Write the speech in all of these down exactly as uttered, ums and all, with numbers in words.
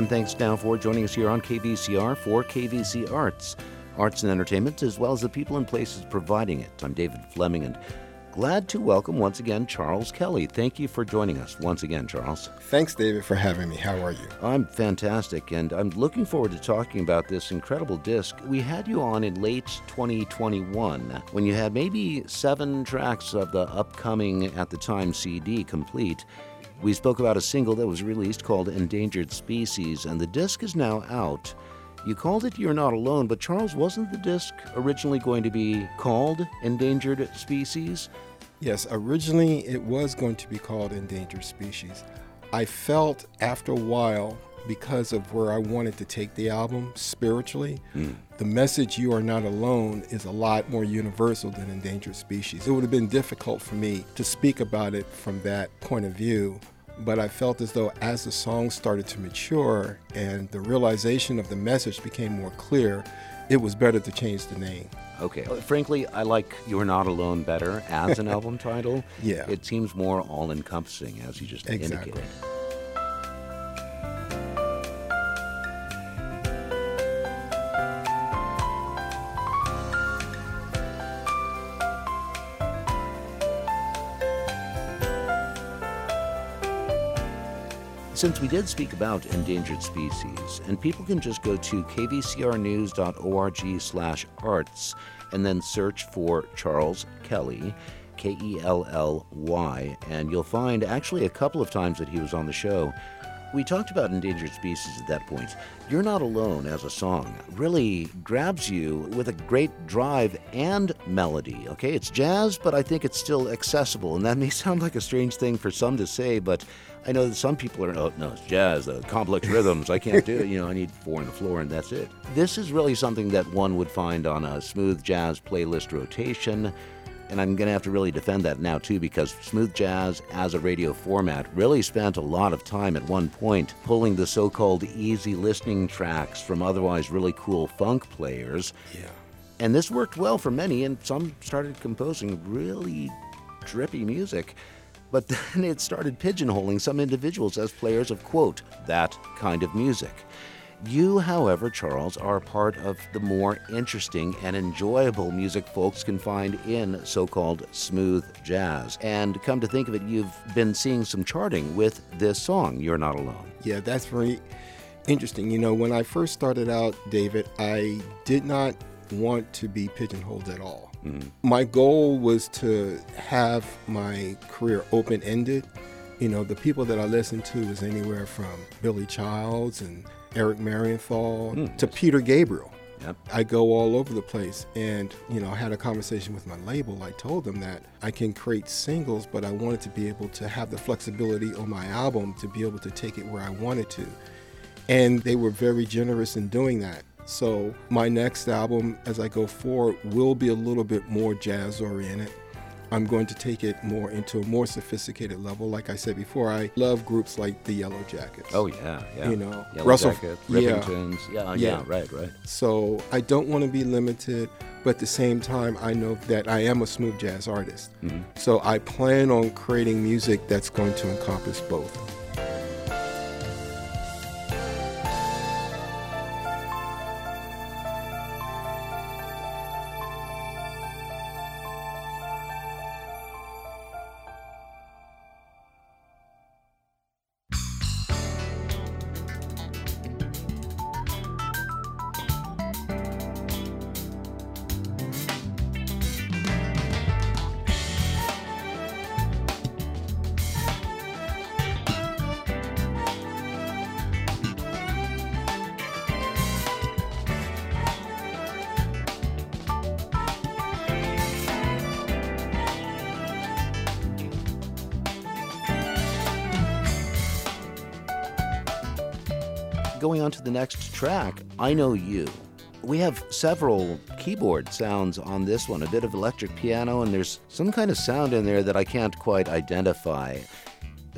And thanks now for joining us here on K V C R for K V C Arts, arts and entertainment, as well as the people and places providing it. I'm David Fleming, and glad to welcome once again Charles Kelly. Thank you for joining us once again, Charles. Thanks, David, for having me. How are you? I'm fantastic, and I'm looking forward to talking about this incredible disc. We had you on in late twenty twenty-one when you had maybe seven tracks of the upcoming, at the time, C D complete. We spoke about a single that was released called Endangered Species, and the disc is now out. You called it You're Not Alone, but Charles, wasn't the disc originally going to be called Endangered Species? Yes, originally it was going to be called Endangered Species. I felt after a while, because of where I wanted to take the album spiritually, mm. the message You Are Not Alone is a lot more universal than Endangered Species. It would have been difficult for me to speak about it from that point of view. But I felt as though as the song started to mature and the realization of the message became more clear, it was better to change the name. Okay. Frankly, I like You're Not Alone better as an album title. Yeah. It seems more all-encompassing, as you just exactly. indicated. Since we did speak about endangered species, and people can just go to kvcrnews.org slash arts and then search for Charles Kelly, K E L L Y, and you'll find actually a couple of times that he was on the show. We talked about endangered species at that point. You're Not Alone as a song really grabs you with a great drive and melody, okay? It's jazz, but I think it's still accessible, and that may sound like a strange thing for some to say, but I know that some people are, oh, no, it's jazz, the complex rhythms, I can't do it, you know, I need four on the floor and that's it. This is really something that one would find on a smooth jazz playlist rotation. And I'm going to have to really defend that now, too, because smooth jazz as a radio format really spent a lot of time at one point pulling the so-called easy listening tracks from otherwise really cool funk players. Yeah. And this worked well for many, and some started composing really drippy music. But then it started pigeonholing some individuals as players of, quote, that kind of music. You, however, Charles, are part of the more interesting and enjoyable music folks can find in so-called smooth jazz. And come to think of it, you've been seeing some charting with this song, You're Not Alone. Yeah, that's very interesting. You know, when I first started out, David, I did not want to be pigeonholed at all. Mm-hmm. My goal was to have my career open-ended. You know, the people that I listened to was anywhere from Billy Childs and Eric Marienthal mm. to Peter Gabriel. Yep. I go all over the place. And, you know, I had a conversation with my label. I told them that I can create singles, but I wanted to be able to have the flexibility on my album to be able to take it where I wanted to. And they were very generous in doing that. So my next album, as I go forward, will be a little bit more jazz-oriented. I'm going to take it more into a more sophisticated level. Like I said before, I love groups like the Yellow Jackets. Oh, yeah, yeah. You know, Yellow Russell, Jackets, Rippingtons. Yeah. Yeah, yeah, yeah, right, right. So I don't want to be limited, but at the same time, I know that I am a smooth jazz artist. Mm-hmm. So I plan on creating music that's going to encompass both. Going on to the next track, I Know You. We have several keyboard sounds on this one, a bit of electric piano, and there's some kind of sound in there that I can't quite identify.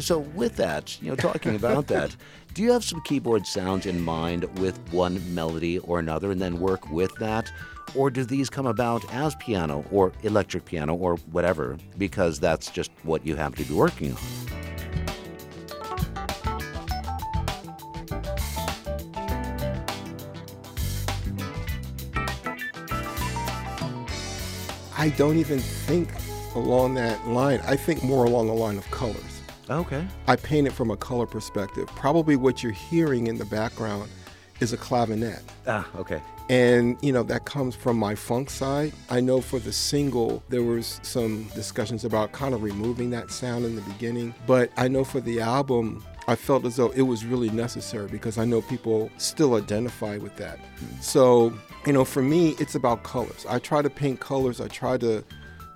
So with that, you know, talking about that, do you have some keyboard sounds in mind with one melody or another and then work with that? Or do these come about as piano or electric piano or whatever, because that's just what you happen to be working on? I don't even think along that line. I think more along the line of colors. Okay. I paint it from a color perspective. Probably what you're hearing in the background is a clavinet. Ah, okay. And, you know, that comes from my funk side. I know for the single, there was some discussions about kind of removing that sound in the beginning. But I know for the album, I felt as though it was really necessary because I know people still identify with that. So, you know, for me, it's about colors. I try to paint colors. I try to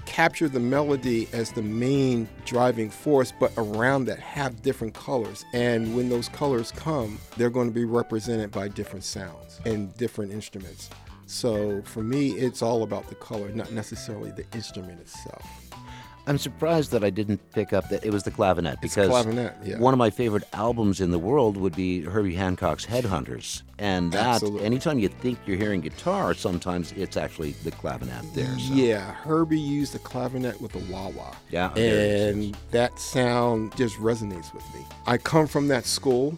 capture the melody as the main driving force, but around that have different colors. And when those colors come, they're going to be represented by different sounds and different instruments. So for me, it's all about the color, not necessarily the instrument itself. I'm surprised that I didn't pick up that it was the clavinet, because clavinet, yeah. One of my favorite albums in the world would be Herbie Hancock's Headhunters. And that, absolutely. Anytime you think you're hearing guitar, sometimes it's actually the clavinet there. So. Yeah, Herbie used the clavinet with the wah-wah. Yeah, and that sound just resonates with me. I come from that school,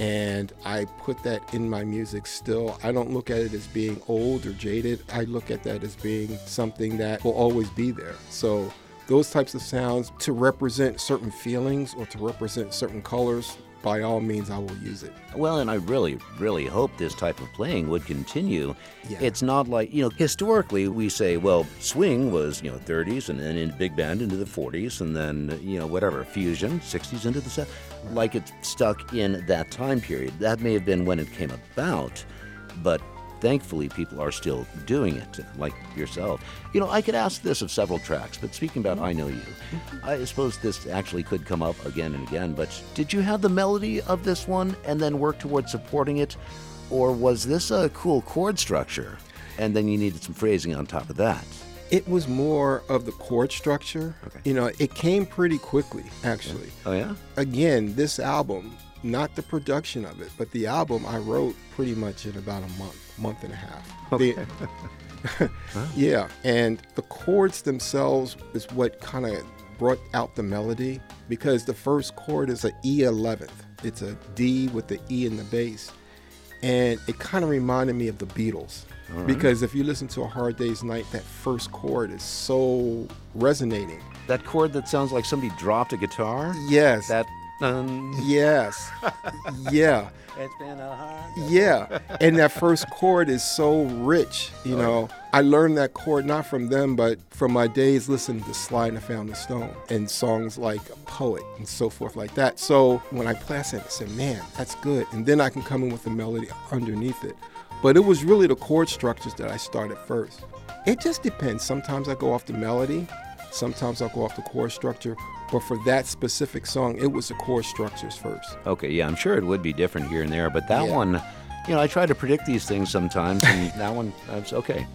and I put that in my music still. I don't look at it as being old or jaded. I look at that as being something that will always be there. So those types of sounds to represent certain feelings or to represent certain colors, by all means, I will use it. Well, and I really, really hope this type of playing would continue. Yeah. It's not like, you know, historically we say, well, swing was, you know, thirties and then in big band into the forties and then, you know, whatever, fusion, sixties into the seventies. Right. Like it's stuck in that time period. That may have been when it came about, but thankfully, people are still doing it, like yourself. You know, I could ask this of several tracks, but speaking about I Know You, I suppose this actually could come up again and again, but did you have the melody of this one and then work towards supporting it? Or was this a cool chord structure and then you needed some phrasing on top of that? It was more of the chord structure. Okay. You know, it came pretty quickly, actually. Yeah. Oh, yeah? Again, this album, not the production of it, but the album I wrote pretty much in about a month, month and a half. Okay. The, yeah, and the chords themselves is what kind of brought out the melody, because the first chord is an E eleventh. It's a D with the E in the bass, and it kind of reminded me of the Beatles. Right. Because if you listen to A Hard Day's Night, that first chord is so resonating. That chord that sounds like somebody dropped a guitar? Yes. That Um. Yes. Yeah. It's been a hard day. Yeah. And that first chord is so rich, you oh, know. Yeah. I learned that chord not from them, but from my days listening to Sly and the Family Stone and songs like Poet and so forth like that. So when I play it, I said, man, that's good. And then I can come in with the melody underneath it. But it was really the chord structures that I started first. It just depends. Sometimes I go off the melody. Sometimes I'll go off the chord structure, but for that specific song, it was the chord structures first. Okay, yeah, I'm sure it would be different here and there, but that yeah. one, you know, I try to predict these things sometimes, and that one, I was okay.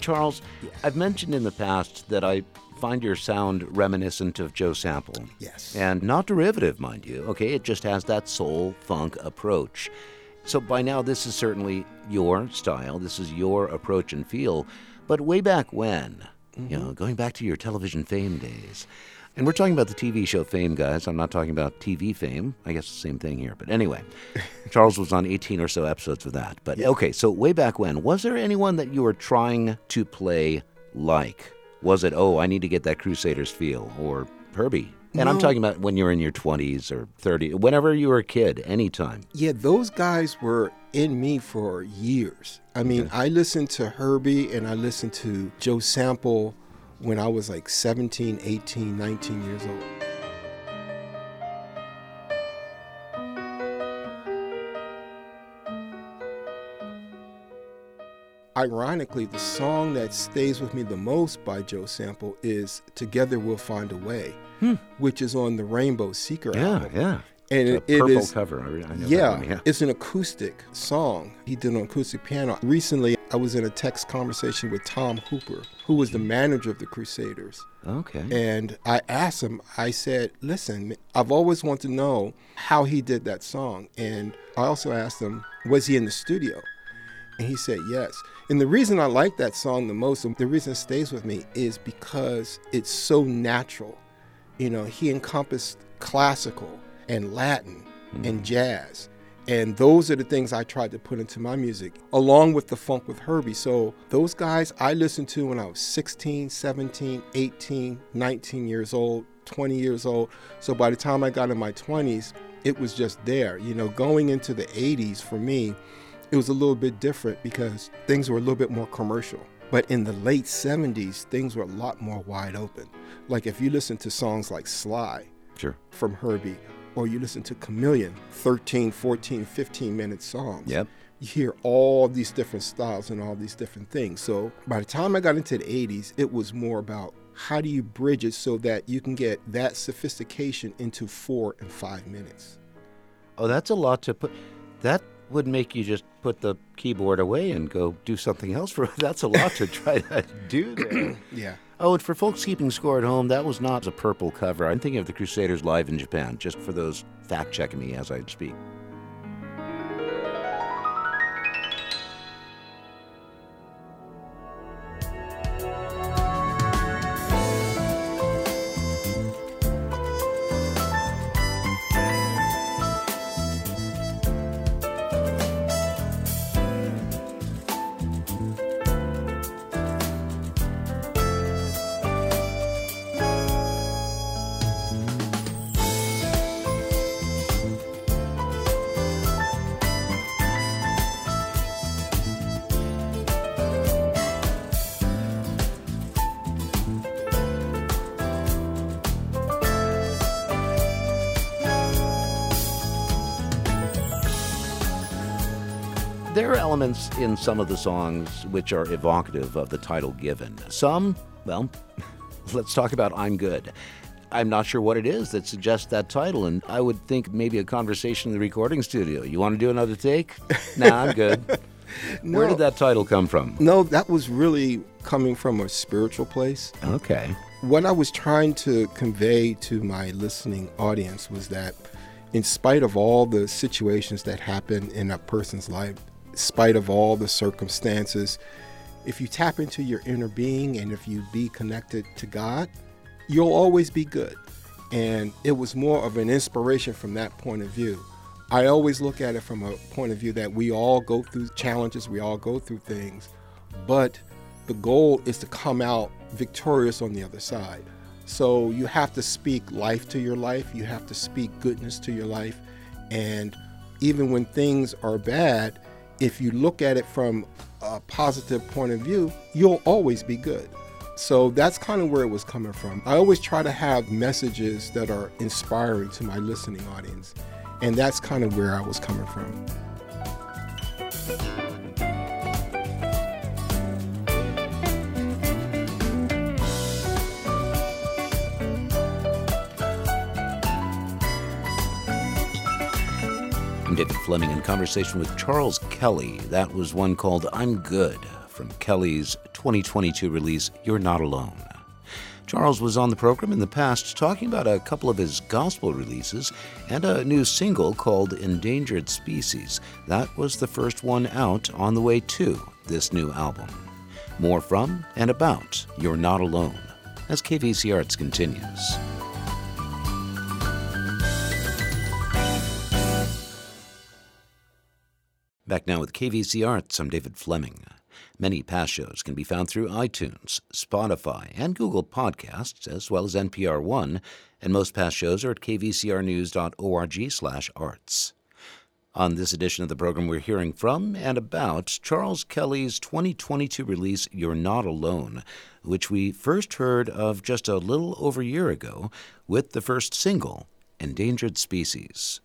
Charles, I've mentioned in the past that I find your sound reminiscent of Joe Sample. Yes. And not derivative, mind you. Okay, it just has that soul funk approach. So by now, this is certainly your style. This is your approach and feel. But way back when, mm-hmm. you know, going back to your television fame days, and we're talking about the T V show Fame, guys. I'm not talking about T V fame. I guess the same thing here. But anyway, Charles was on eighteen or so episodes of that. But yeah. Okay, so way back when, was there anyone that you were trying to play like? Was it, oh, I need to get that Crusaders feel or Herbie? And no. I'm talking about when you were in your twenties or thirties, whenever you were a kid, anytime. Yeah, those guys were in me for years. I mean, okay. I listened to Herbie and I listened to Joe Sample when I was like seventeen, eighteen, nineteen years old. Ironically, the song that stays with me the most by Joe Sample is Together We'll Find a Way, hmm. which is on the Rainbow Seeker yeah, album. Yeah. And it, purple it is cover. I, I know yeah, that one, yeah, it's an acoustic song. He did an acoustic piano. Recently, I was in a text conversation with Tom Hooper, who was the manager of the Crusaders. Okay. And I asked him, I said, listen, I've always wanted to know how he did that song. And I also asked him, was he in the studio? And he said, yes. And the reason I like that song the most, the reason it stays with me, is because it's so natural. You know, he encompassed classical and Latin mm. and jazz. And those are the things I tried to put into my music, along with the funk with Herbie. So those guys I listened to when I was sixteen, seventeen, eighteen, nineteen years old, twenty years old. So by the time I got in my twenties, it was just there. You know, going into the eighties for me, it was a little bit different because things were a little bit more commercial. But in the late seventies, things were a lot more wide open. Like if you listen to songs like Sly sure. from Herbie, or you listen to Chameleon, thirteen, fourteen, fifteen-minute songs. Yep. You hear all these different styles and all these different things. So by the time I got into the eighties, it was more about how do you bridge it so that you can get that sophistication into four and five minutes. Oh, that's a lot to put. That would make you just put the keyboard away and go do something else. For That's a lot to try to do there. Yeah. Oh, and for folks keeping score at home, that was not a purple cover. I'm thinking of the Crusaders live in Japan, just for those fact-checking me as I speak. There are elements in some of the songs which are evocative of the title given. Some, well, let's talk about I'm Good. I'm not sure what it is that suggests that title, and I would think maybe a conversation in the recording studio. You want to do another take? Nah, I'm good. No, where did that title come from? No, that was really coming from a spiritual place. Okay. What I was trying to convey to my listening audience was that in spite of all the situations that happen in a person's life, spite of all the circumstances, if you tap into your inner being and if you be connected to God, you'll always be good. And it was more of an inspiration from that point of view. I always look at it from a point of view that we all go through challenges, we all go through things, but the goal is to come out victorious on the other side. So you have to speak life to your life, you have to speak goodness to your life, and even when things are bad, if you look at it from a positive point of view, you'll always be good. So that's kind of where it was coming from. I always try to have messages that are inspiring to my listening audience, and that's kind of where I was coming from. David Fleming in conversation with Charles Kelly. That was one called I'm Good from Kelly's twenty twenty-two release, You're Not Alone. Charles was on the program in the past talking about a couple of his gospel releases and a new single called Endangered Species. That was the first one out on the way to this new album. More from and about You're Not Alone as K V C Arts continues. Back now with K V C Arts, I'm David Fleming. Many past shows can be found through iTunes, Spotify, and Google Podcasts, as well as N P R One, and most past shows are at k v c r news dot org slash arts. On this edition of the program, we're hearing from and about Charles Kelly's twenty twenty-two release, You're Not Alone, which we first heard of just a little over a year ago with the first single, Endangered Species.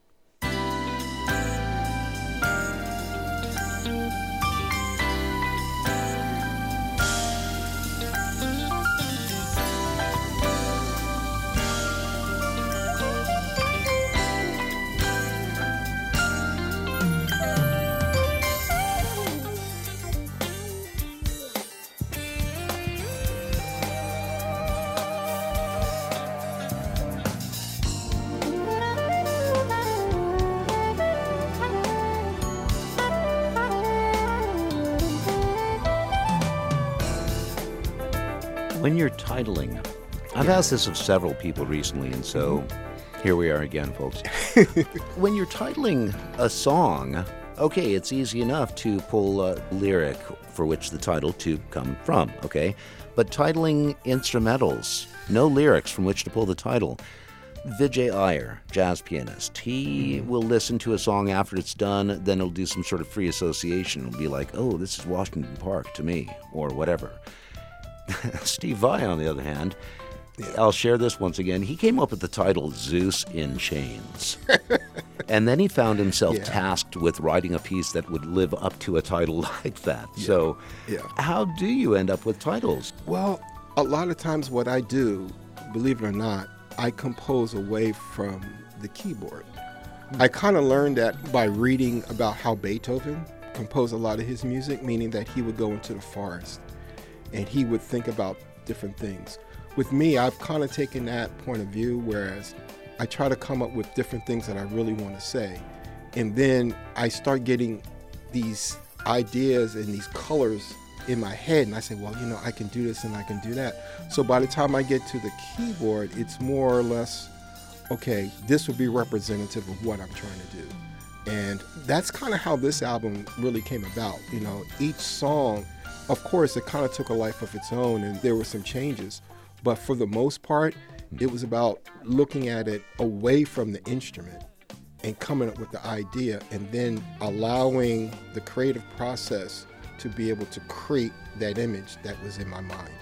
When you're titling, I've asked this of several people recently, and so mm-hmm. here we are again, folks. When you're titling a song, okay, it's easy enough to pull a lyric for which the title to come from, okay? But titling instrumentals, no lyrics from which to pull the title. Vijay Iyer, jazz pianist, he mm. will listen to a song after it's done, then he'll do some sort of free association. It'll be like, oh, this is Washington Park to me, or whatever. Steve Vai, on the other hand, I'll share this once again. He came up with the title Zeus in Chains. And then he found himself yeah. tasked with writing a piece that would live up to a title like that. Yeah. So yeah. how do you end up with titles? Well, a lot of times what I do, believe it or not, I compose away from the keyboard. Mm-hmm. I kind of learned that by reading about how Beethoven composed a lot of his music, meaning that he would go into the forest and he would think about different things. With me, I've kind of taken that point of view, whereas I try to come up with different things that I really want to say. And then I start getting these ideas and these colors in my head, and I say, well, you know, I can do this and I can do that. So by the time I get to the keyboard, it's more or less, okay, this would be representative of what I'm trying to do. And that's kind of how this album really came about. You know, each song, of course, it kind of took a life of its own, and there were some changes. But for the most part, it was about looking at it away from the instrument and coming up with the idea and then allowing the creative process to be able to create that image that was in my mind.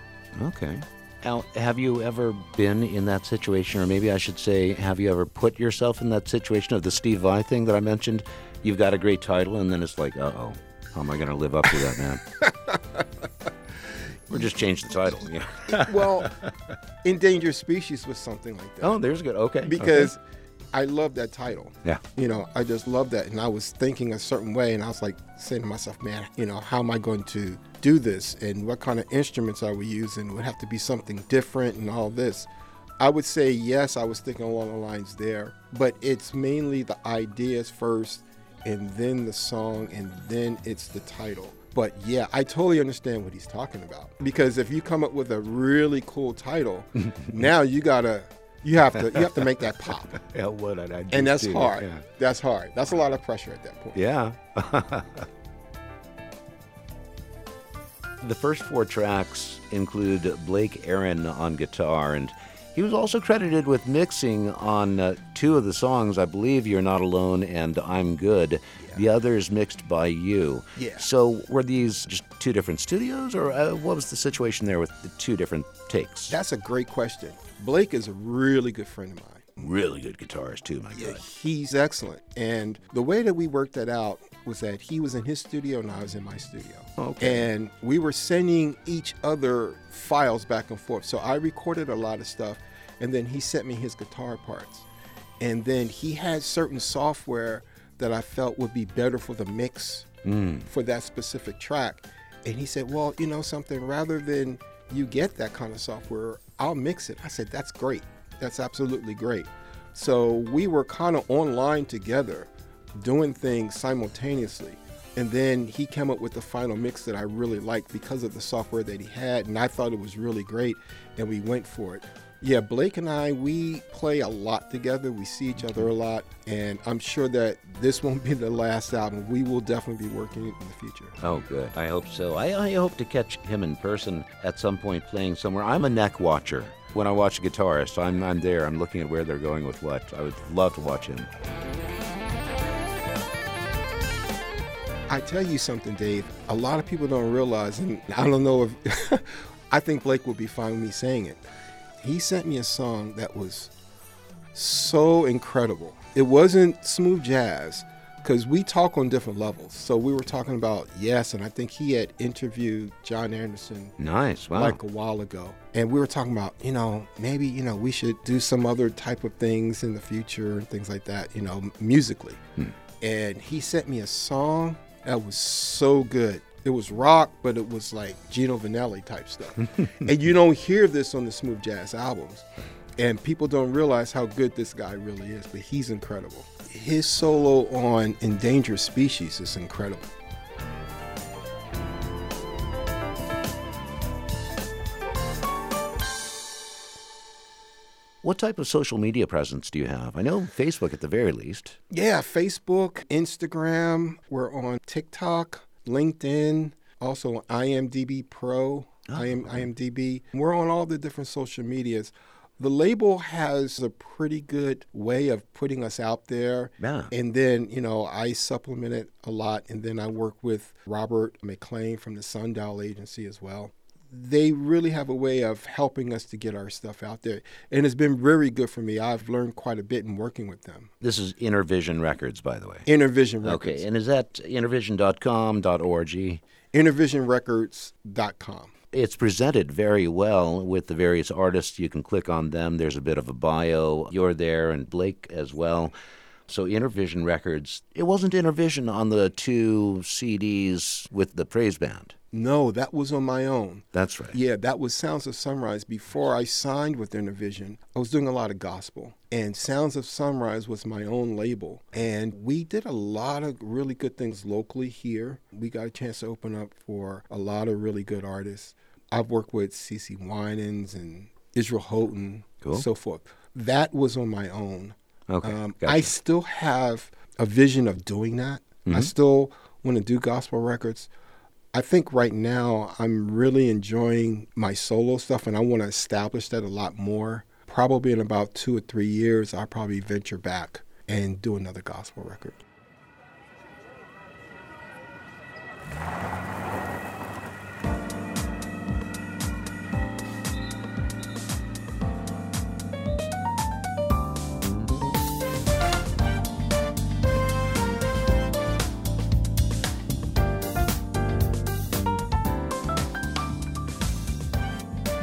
Okay. Now, have you ever been in that situation, or maybe I should say, have you ever put yourself in that situation of the Steve Vai thing that I mentioned? You've got a great title, and then it's like, uh-oh, how am I going to live up to that, man? Or just change the title. Yeah. Well, Endangered Species was something like that. Oh, there's good. Okay. Because okay. I love that title. Yeah. You know, I just love that. And I was thinking a certain way, and I was like saying to myself, man, you know, how am I going to do this? And what kind of instruments are we using? It would have to be something different and all this. I would say, yes, I was thinking along the lines there. But it's mainly the ideas first, and then the song, and then it's the title. But yeah, I totally understand what he's talking about. Because if you come up with a really cool title, now you gotta, you have to, you have to make that pop. Yeah, what did I do? And that's hard. Yeah. That's hard. That's a lot of pressure at that point. Yeah. The first four tracks include Blake Aaron on guitar, and he was also credited with mixing on uh, two of the songs, I believe, You're Not Alone and I'm Good. Yeah. The other is mixed by you. Yeah. So were these just two different studios, or uh, what was the situation there with the two different takes? That's a great question. Blake is a really good friend of mine. Really good guitarist, too, my yeah, God. He's excellent. And the way that we worked that out was that he was in his studio and I was in my studio. Okay. And we were sending each other files back and forth. So I recorded a lot of stuff, and then he sent me his guitar parts. And then he had certain software that I felt would be better for the mix mm. for that specific track. And he said, well, you know something, rather than you get that kind of software, I'll mix it. I said, that's great. That's absolutely great. So we were kind of online together, doing things simultaneously. And then he came up with the final mix that I really liked because of the software that he had, and I thought it was really great, and we went for it. Yeah, Blake and I, we play a lot together. We see each other a lot, and I'm sure that this won't be the last album. We will definitely be working in the future. Oh, good. I hope so. I, I hope to catch him in person at some point playing somewhere. I'm a neck watcher. When I watch a guitarist, I'm, I'm there. I'm looking at where they're going with what. I would love to watch him. I tell you something, Dave, a lot of people don't realize, and I don't know if, I think Blake would be fine with me saying it. He sent me a song that was so incredible. It wasn't smooth jazz, because we talk on different levels. So we were talking about Yes, and I think he had interviewed John Anderson nice, wow. like a while ago. And we were talking about, you know, maybe, you know, we should do some other type of things in the future and things like that, you know, musically. Hmm. And he sent me a song that was so good. It was rock, but it was like Gino Vannelli type stuff. And you don't hear this on the smooth jazz albums. And people don't realize how good this guy really is, but he's incredible. His solo on Endangered Species is incredible. What type of social media presence do you have? I know Facebook at the very least. Yeah, Facebook, Instagram. We're on TikTok, LinkedIn, also IMDb Pro, oh. IMDb. We're on all the different social medias. The label has a pretty good way of putting us out there. Yeah. And then, you know, I supplement it a lot. And then I work with Robert McClain from the Sundial Agency as well. They really have a way of helping us to get our stuff out there. And it's been very good for me. I've learned quite a bit in working with them. This is Intervision Records, by the way. Intervision Records. Okay, and is that intervision dot com dot org? intervision records dot com. It's presented very well with the various artists. You can click on them. There's a bit of a bio. You're there, and Blake as well. So Intervision Records, it wasn't Intervision on the two C Ds with the praise band. No, that was on my own. That's right. Yeah, that was Sounds of Sunrise. Before I signed with Intervision, I was doing a lot of gospel. And Sounds of Sunrise was my own label. And we did a lot of really good things locally here. We got a chance to open up for a lot of really good artists. I've worked with C C. Winans and Israel Houghton, cool. and so forth. That was on my own. Okay, um, gotcha. I still have a vision of doing that. Mm-hmm. I still want to do gospel records. I think right now I'm really enjoying my solo stuff, and I want to establish that a lot more. Probably in about two or three years, I'll probably venture back and do another gospel record.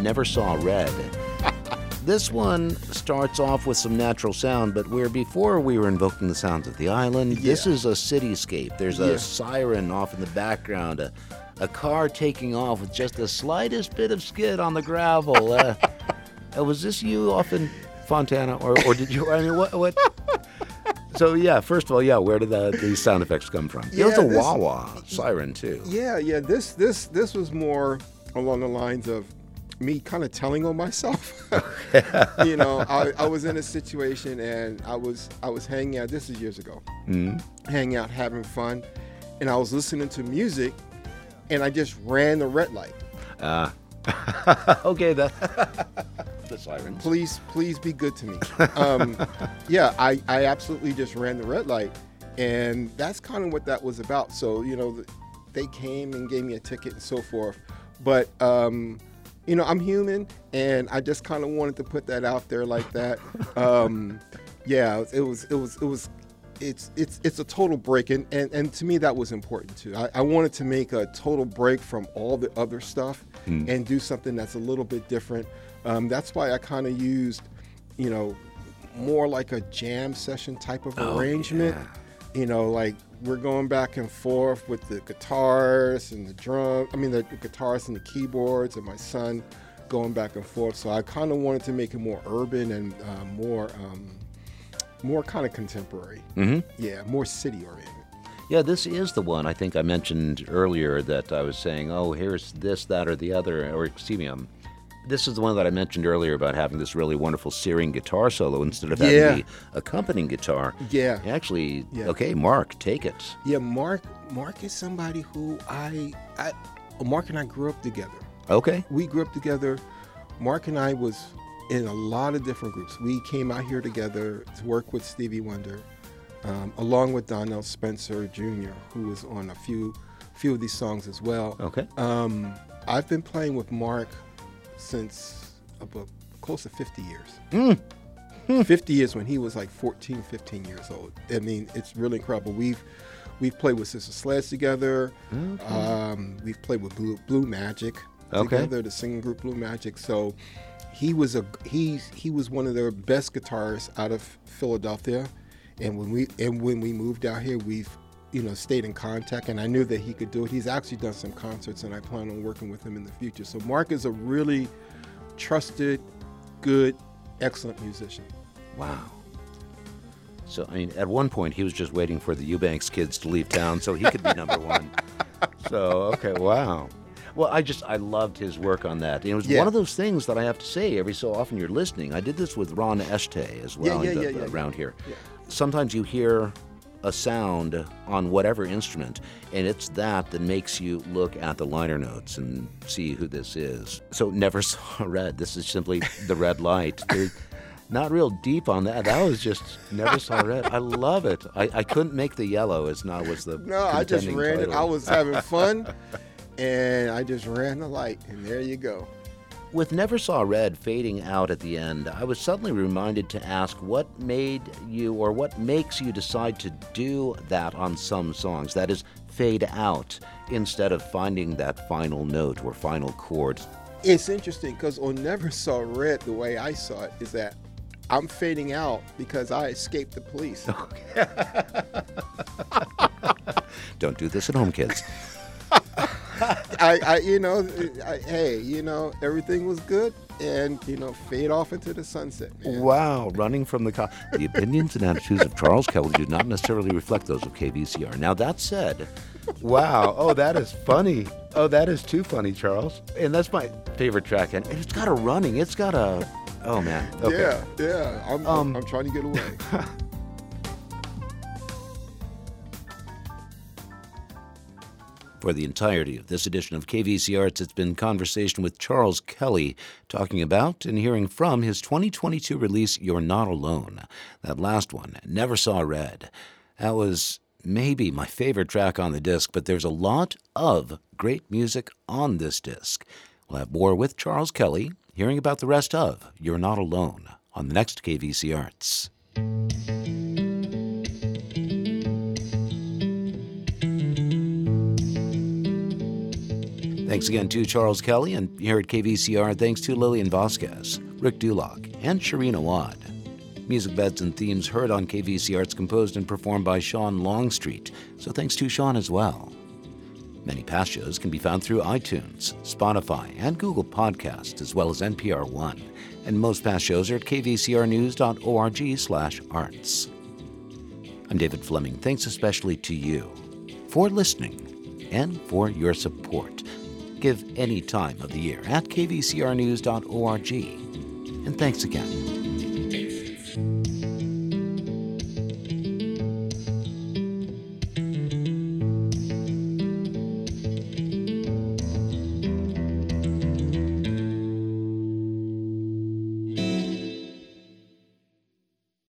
Never saw red. This one starts off with some natural sound, but where before we were invoking the sounds of the island, yeah. This is a cityscape. There's a yeah. siren off in the background, a, a car taking off with just the slightest bit of skid on the gravel. Uh, was this you off in Fontana, or, or did you? I mean, what? what? So, yeah, first of all, yeah, where did the, these sound effects come from? Yeah, it was a this, wah-wah siren, too. Yeah, yeah, this, this, this was more along the lines of me kind of telling on myself. You know, I, I was in a situation and I was I was hanging out, this is years ago, mm-hmm. hanging out, having fun, and I was listening to music and I just ran the red light. Uh, okay, the, the sirens. Please, please be good to me. Um, yeah, I, I absolutely just ran the red light, and that's kind of what that was about. So, you know, they came and gave me a ticket and so forth, but... Um, You know, I'm human, and I just kind of wanted to put that out there like that. Um, yeah, it was, it was, it was, it's, it's, it's a total break, and and, and to me that was important too. I, I wanted to make a total break from all the other stuff hmm. and do something that's a little bit different. Um, that's why I kind of used, you know, more like a jam session type of oh, arrangement. Yeah. You know, like we're going back and forth with the guitars and the drum. I mean, the, the guitars and the keyboards, and my son going back and forth. So I kind of wanted to make it more urban and uh, more, um, more kind of contemporary. Mm-hmm. Yeah, more city oriented. Yeah, this is the one I think I mentioned earlier that I was saying, oh, here's this, that, or the other, or excuse me, I'm. This is the one that I mentioned earlier about having this really wonderful searing guitar solo instead of having yeah. the accompanying guitar. Yeah. Actually, yeah. okay, Mark, take it. Yeah, Mark Mark is somebody who I, I... Mark and I grew up together. Okay. We grew up together. Mark and I was in a lot of different groups. We came out here together to work with Stevie Wonder, um, along with Donnell Spencer Junior, who was on a few, few of these songs as well. Okay. Um, I've been playing with Mark... since about close to fifty years. Mm. Mm. fifty years when he was like fourteen, fifteen years old. I mean, it's really incredible. We've we've played with Sister Sledge together. Okay. Um, we've played with Blue, Blue Magic together, okay. the singing group Blue Magic. So he was a he he was one of the best guitarists out of Philadelphia. And when we and when we moved out here, we've you know, stayed in contact, and I knew that he could do it. He's actually done some concerts, and I plan on working with him in the future. So Mark is a really trusted, good, excellent musician. Wow. So, I mean, at one point, he was just waiting for the Eubanks kids to leave town so he could be number one. So, okay, wow. Well, I just, I loved his work on that. And it was yeah. one of those things that I have to say every so often you're listening. I did this with Ron Este as well yeah, yeah, yeah, the, yeah, yeah, around yeah. here. Yeah. Sometimes you hear a sound on whatever instrument, and it's that that makes you look at the liner notes and see who this is. So never saw red. This is simply the red light. They're not real deep on that. That was just never saw red. I love it. I, I couldn't make the yellow. It's not was the no. I just ran title. It. I was having fun, and I just ran the light, and there you go. With Never Saw Red fading out at the end, I was suddenly reminded to ask what made you or what makes you decide to do that on some songs, that is, fade out, instead of finding that final note or final chord. It's interesting because on Never Saw Red, the way I saw it is that I'm fading out because I escaped the police. Okay. Don't do this at home, kids. I, I, you know, I, hey, you know, everything was good and, you know, fade off into the sunset, man. Wow, running from the cop. The opinions and attitudes of Charles Kelly do not necessarily reflect those of K V C R. Now, that said, wow, oh, that is funny. Oh, that is too funny, Charles. And that's my favorite track. And it's got a running. It's got a, oh, man. Okay. Yeah, yeah. I'm, um, I'm trying to get away. For the entirety of this edition of K V C Arts, it's been conversation with Charles Kelly, talking about and hearing from his twenty twenty-two release, You're Not Alone. That last one, Never Saw Red. That was maybe my favorite track on the disc, but there's a lot of great music on this disc. We'll have more with Charles Kelly, hearing about the rest of You're Not Alone on the next K V C Arts. Thanks again to Charles Kelly, and here at K V C R, thanks to Lillian Vasquez, Rick Dulock, and Shireen Awad. Music beds and themes heard on K V C Arts composed and performed by Sean Longstreet, so thanks to Sean as well. Many past shows can be found through iTunes, Spotify, and Google Podcasts, as well as N P R One, and most past shows are at k v c r news dot org slash arts. I'm David Fleming. Thanks especially to you for listening and for your support. Give any time of the year at k v c r news dot org. And thanks again.